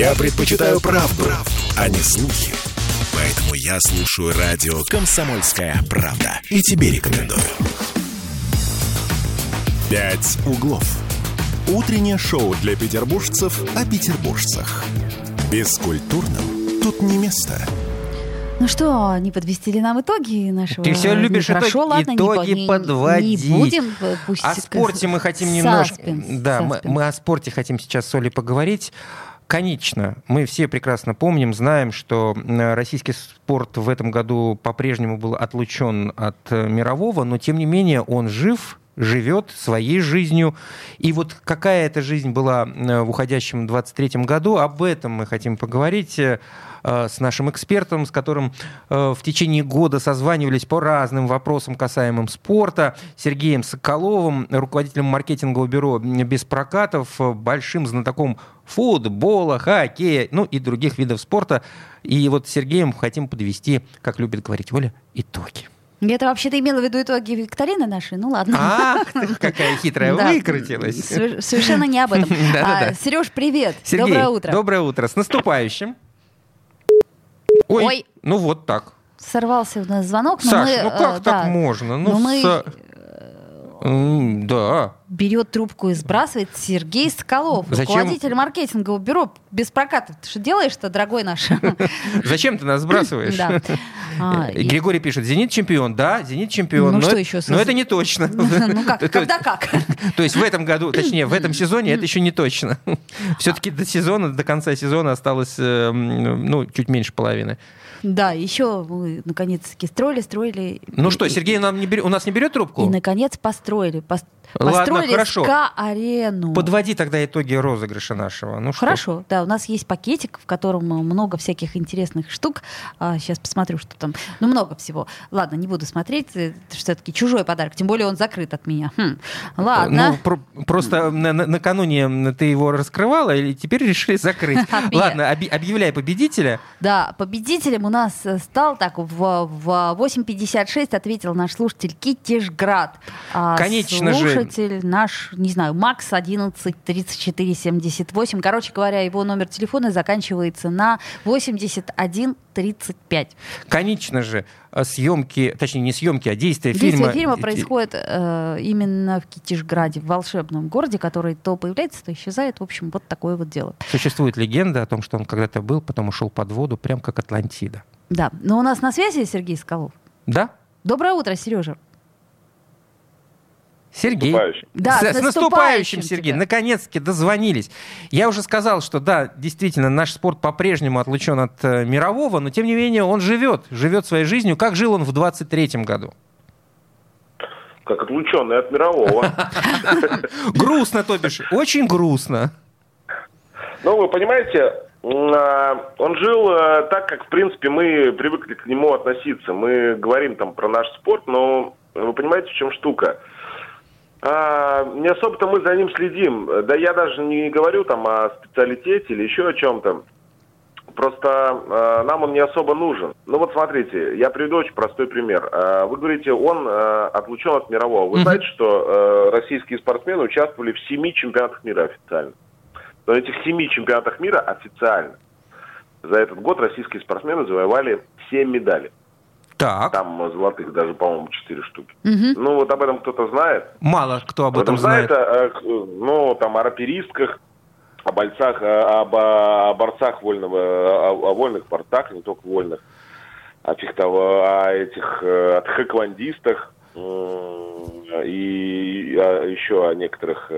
Я предпочитаю правду, а не слухи. Поэтому я слушаю радио «Комсомольская правда». И тебе рекомендую. «Пять углов». Утреннее шоу для петербуржцев о петербуржцах. Бескультурным тут не место. Ну что, не подвести ли нам итоги нашего? Ты все любишь итоги подводить. Не будем, пусть о спорте мы хотим немножко... Саспенс. Мы о спорте хотим сейчас с Олей поговорить. Конечно, мы все прекрасно помним, знаем, что российский спорт в этом году по-прежнему был отлучен от мирового, но тем не менее он жив, живет своей жизнью. И вот какая эта жизнь была в уходящем 23-м году, об этом мы хотим поговорить с нашим экспертом, с которым в течение года созванивались по разным вопросам, касаемым спорта, Сергеем Соколовым, руководителем маркетингового бюро «Без прокатов», большим знатоком футбола, хоккея, ну и других видов спорта. И вот с Сергеем хотим подвести, как любит говорить Оля, итоги. Это вообще-то имела в виду итоги викторины нашей? Ну ладно. Ах ты, какая хитрая выкрутилась. Совершенно не об этом. Сереж, привет. Доброе утро. Доброе утро. С наступающим. Ой, ну вот так. Сорвался у нас звонок. Саш, ну как так можно? Да. Берет трубку и сбрасывает Сергей Соколов, руководитель маркетингового бюро «Без прокатов». Ты что делаешь-то, дорогой наш? Зачем ты нас сбрасываешь? Григорий пишет: «Зенит чемпион». Да, «Зенит чемпион». Но это не точно. Ну как, когда как? То есть в этом году, точнее, в этом сезоне это еще не точно. Все-таки до сезона, до конца сезона осталось чуть меньше половины. Да, еще мы, наконец-таки, строили. Ну что, Сергей у нас не берет трубку? И, наконец, построили. Построили СКА-арену. Подводи тогда итоги розыгрыша нашего. Хорошо, да, у нас есть пакетик, в котором много всяких интересных штук. Сейчас посмотрю, что там. Ну, много всего. Ладно, не буду смотреть. Это все-таки чужой подарок, тем более он закрыт от меня. Ладно. Просто накануне ты его раскрывала, и теперь решили закрыть. Ладно, объявляй победителя. Да, победителем у нас стал, так, в 8:56 ответил наш слушатель Китеж-град. Конечно же. Слушатель наш, не знаю, Макс 113478. Короче говоря, его номер телефона заканчивается на 8135. Конечно же, действие фильма. Действие фильма происходит именно в Китеж-граде, в волшебном городе, который то появляется, то исчезает. В общем, вот такое вот дело. Существует легенда о том, что он когда-то был, потом ушел под воду, прям как Атлантида. Да, но у нас на связи Сергей Соколов. Да. Доброе утро, Сережа. Сергей, да, с наступающим, Сергей, тебя. Наконец-таки дозвонились. Я уже сказал, что да, действительно, наш спорт по-прежнему отлучен от мирового, но тем не менее он живет своей жизнью. Как жил он в 23-м году? Как отлученный от мирового. Грустно, то бишь, очень грустно. Ну, вы понимаете, он жил так, как, в принципе, мы привыкли к нему относиться. Мы говорим там про наш спорт, но вы понимаете, в чем штука? Не особо-то мы за ним следим. Да я даже не говорю там о специалитете или еще о чем-то. Просто нам он не особо нужен. Ну вот смотрите, я приведу очень простой пример. Вы говорите, он отлучен от мирового. Вы знаете, что российские спортсмены участвовали в 7 чемпионатах мира официально. Но этих 7 чемпионатах мира официально за этот год российские спортсмены завоевали 7 медалей. Так. Там золотых даже, по-моему, 4 штуки. Угу. Ну, вот об этом кто-то знает. Мало кто об этом знает. О раперистках, о бойцах, о борцах о вольных бортах, не только вольных, о тхэквондистах и еще о некоторых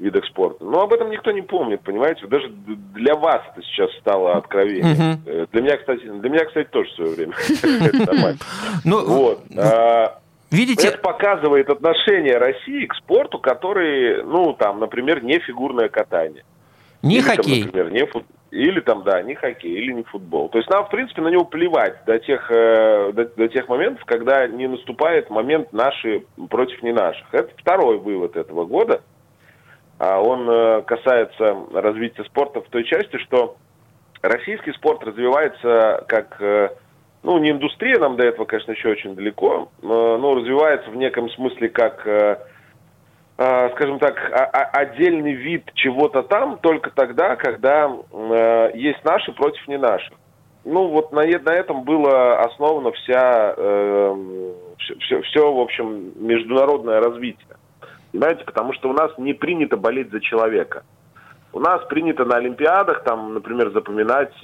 видах спорта. Но об этом никто не помнит, понимаете? Даже для вас это сейчас стало откровением. Mm-hmm. Для меня, кстати, тоже в свое время. Это показывает отношение России к спорту, который, например, не фигурное катание. Не хоккей. Например, не футбол. Или там, да, не хоккей, или не футбол. То есть нам, в принципе, на него плевать до тех моментов, когда не наступает момент наши против не наших. Это второй вывод этого года. Он касается развития спорта в той части, что российский спорт развивается как... не индустрия, нам до этого, конечно, еще очень далеко, но развивается в неком смысле как... скажем так, отдельный вид чего-то там только тогда, когда есть наши против не наших. Ну, вот на этом было основано все, в общем, международное развитие. Понимаете, потому что у нас не принято болеть за человека. У нас принято на Олимпиадах, там, например, запоминать,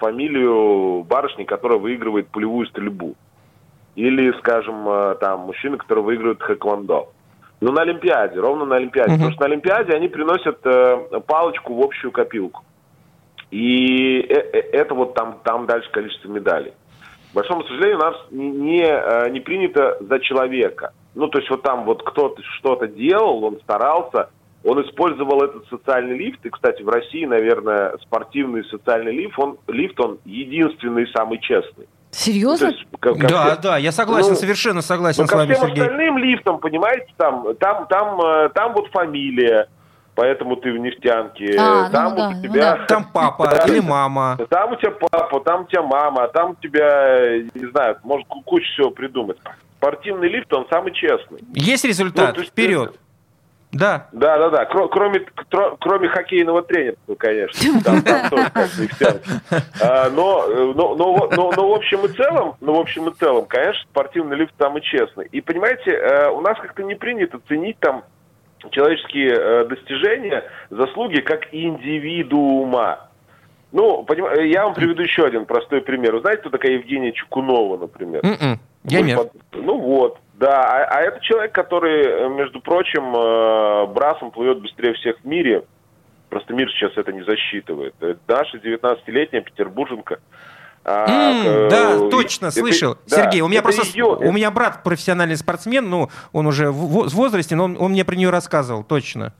фамилию барышни, которая выигрывает пулевую стрельбу. Или, скажем, там, мужчины, которые выигрывают хэквондо. Но на Олимпиаде, ровно на Олимпиаде. Потому что на Олимпиаде они приносят палочку в общую копилку. И это вот там дальше количество медалей. К большому сожалению, у нас не принято за человека. Ну, то есть вот там вот кто-то что-то делал, он старался, он использовал этот социальный лифт. И, кстати, в России, наверное, спортивный социальный лифт, он единственный, самый честный. Серьезно? Есть, да, я согласен, совершенно согласен с вами, Сергей. Ко всем остальным лифтам, понимаете, там вот фамилия, поэтому ты в нефтянке, там папа или мама. Там у тебя папа, там у тебя мама, там у тебя, не знаю, может кучу всего придумать. Спортивный лифт, он самый честный. Есть результат, вперед. Да. Кроме хоккейного тренера, конечно. Там тоже как-то втянут. Но в общем и целом, конечно, спортивный лифт там и честный. И понимаете, у нас как-то не принято ценить там человеческие достижения, заслуги как индивидуума. Ну, я вам приведу еще один простой пример. Вы знаете, кто такая Евгения Чукунова, например? Я нет. Ну вот. Да, а это человек, который, между прочим, брасом плывет быстрее всех в мире. Просто мир сейчас это не засчитывает. Это наша 19-летняя петербурженка. Точно, слышал. Сергей, у меня брат профессиональный спортсмен, он уже в возрасте, но он мне про нее рассказывал, точно.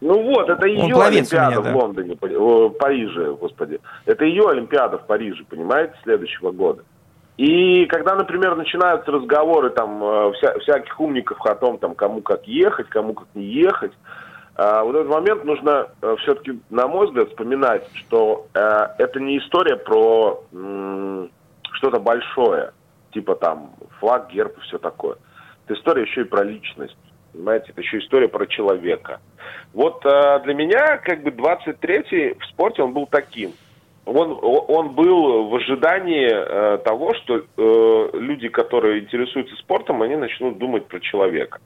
Ну вот, это ее Олимпиада в Лондоне, Париже, господи. Это ее Олимпиада в Париже, понимаете, следующего года. И когда, например, начинаются разговоры там всяких умников о том, там, кому как ехать, кому как не ехать, вот этот момент нужно все-таки, на мой взгляд, вспоминать, что это не история про что-то большое, типа там флаг, герб и все такое. Это история еще и про личность, понимаете, это еще история про человека. Вот для меня, 23-й в спорте, он был таким. Он был в ожидании того, что люди, которые интересуются спортом, они начнут думать про человека.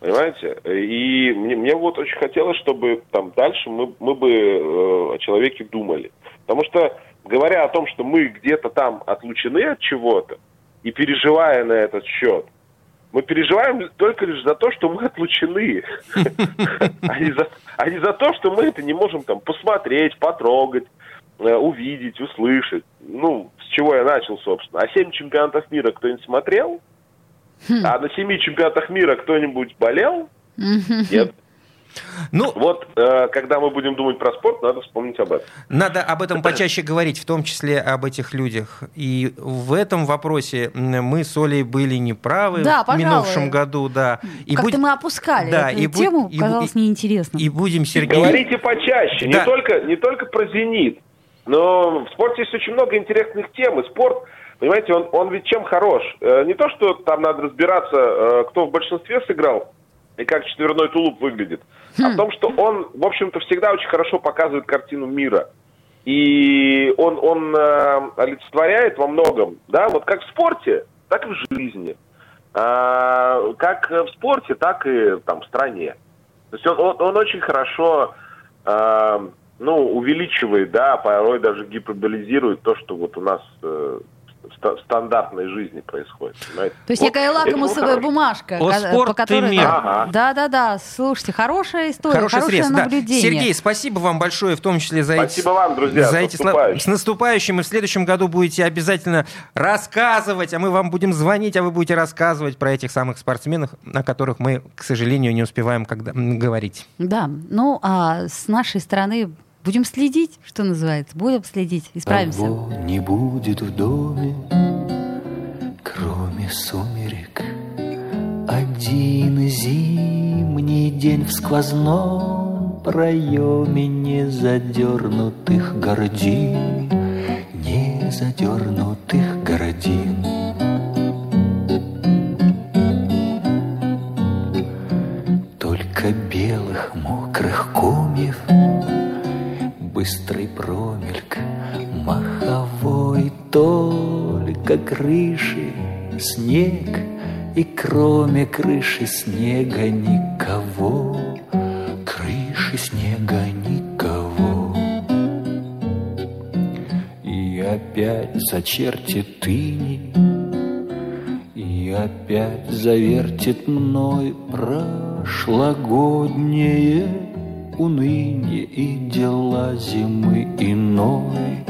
Понимаете? И мне вот очень хотелось, чтобы там дальше мы бы о человеке думали. Потому что, говоря о том, что мы где-то там отлучены от чего-то, и переживая на этот счет, мы переживаем только лишь за то, что мы отлучены, а не за то, что мы это не можем там посмотреть, потрогать, увидеть, услышать. Ну, с чего я начал, собственно. А 7 чемпионатов мира кто-нибудь смотрел? А на 7 чемпионатах мира кто-нибудь болел? Нет. Ну, вот, когда мы будем думать про спорт, надо вспомнить об этом. Надо об этом почаще говорить, в том числе об этих людях. И в этом вопросе мы с Олей были неправы в минувшем году. Да. И как-то мы опускали эту тему, казалось неинтересной. И будем, Сергей... Говорите почаще, не только про «Зенит». Но в спорте есть очень много интересных тем, и спорт, понимаете, он ведь чем хорош? Не то, что там надо разбираться, кто в большинстве сыграл и как четверной тулуп выглядит, а в том, что он, в общем-то, всегда очень хорошо показывает картину мира. И он олицетворяет во многом, да, вот как в спорте, так и в жизни. Как в спорте, так и там в стране. То есть он очень хорошо... увеличивает, порой даже гиперболизирует то, что вот у нас в стандартной жизни происходит. Понимаете? То есть некая лакмусовая бумажка. По которой... мир. Ага. Да, слушайте, хорошая история, хорошее наблюдение. Да. Сергей, спасибо вам большое, в том числе за вам, друзья, за эти слова. С наступающим, и в следующем году будете обязательно рассказывать, а мы вам будем звонить, а вы будете рассказывать про этих самых спортсменов, о которых мы, к сожалению, не успеваем говорить. Да, с нашей стороны... Будем следить, что называется. Будем следить и справимся. Того не будет в доме, кроме сумерек. Один зимний день в сквозном проеме незадернутых гордин. мокрых комьев быстрый промельк маховой, только крыши снег, и кроме крыши снега никого, крыши снега никого. И опять зачертит тыни, и опять завертит мной прошлогоднее уныние, и дела зимы иной,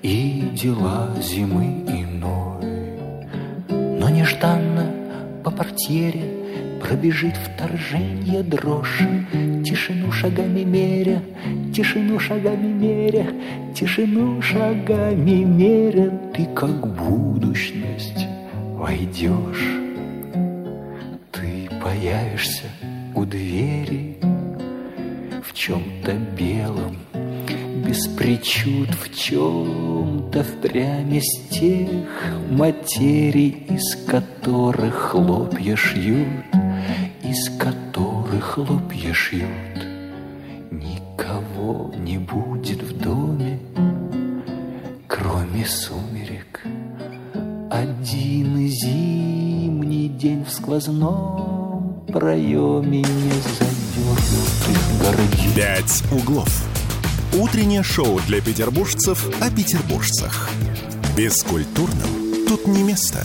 и дела зимы иной. Но нежданно по портьере пробежит вторжение дрожь, тишину шагами меря, тишину шагами меря, тишину шагами меря, ты как будущность войдешь. Ты появишься у двери в чем-то белом, без причуд, в чем-то впрямь из тех материй, из которых хлопья шьют, из которых хлопья шьют. Никого не будет в доме, кроме сумерек. Один зимний день в сквозном проеме незадернутых гордин. «Пять углов». Утреннее шоу для петербуржцев о петербуржцах. Бескультурным тут не место.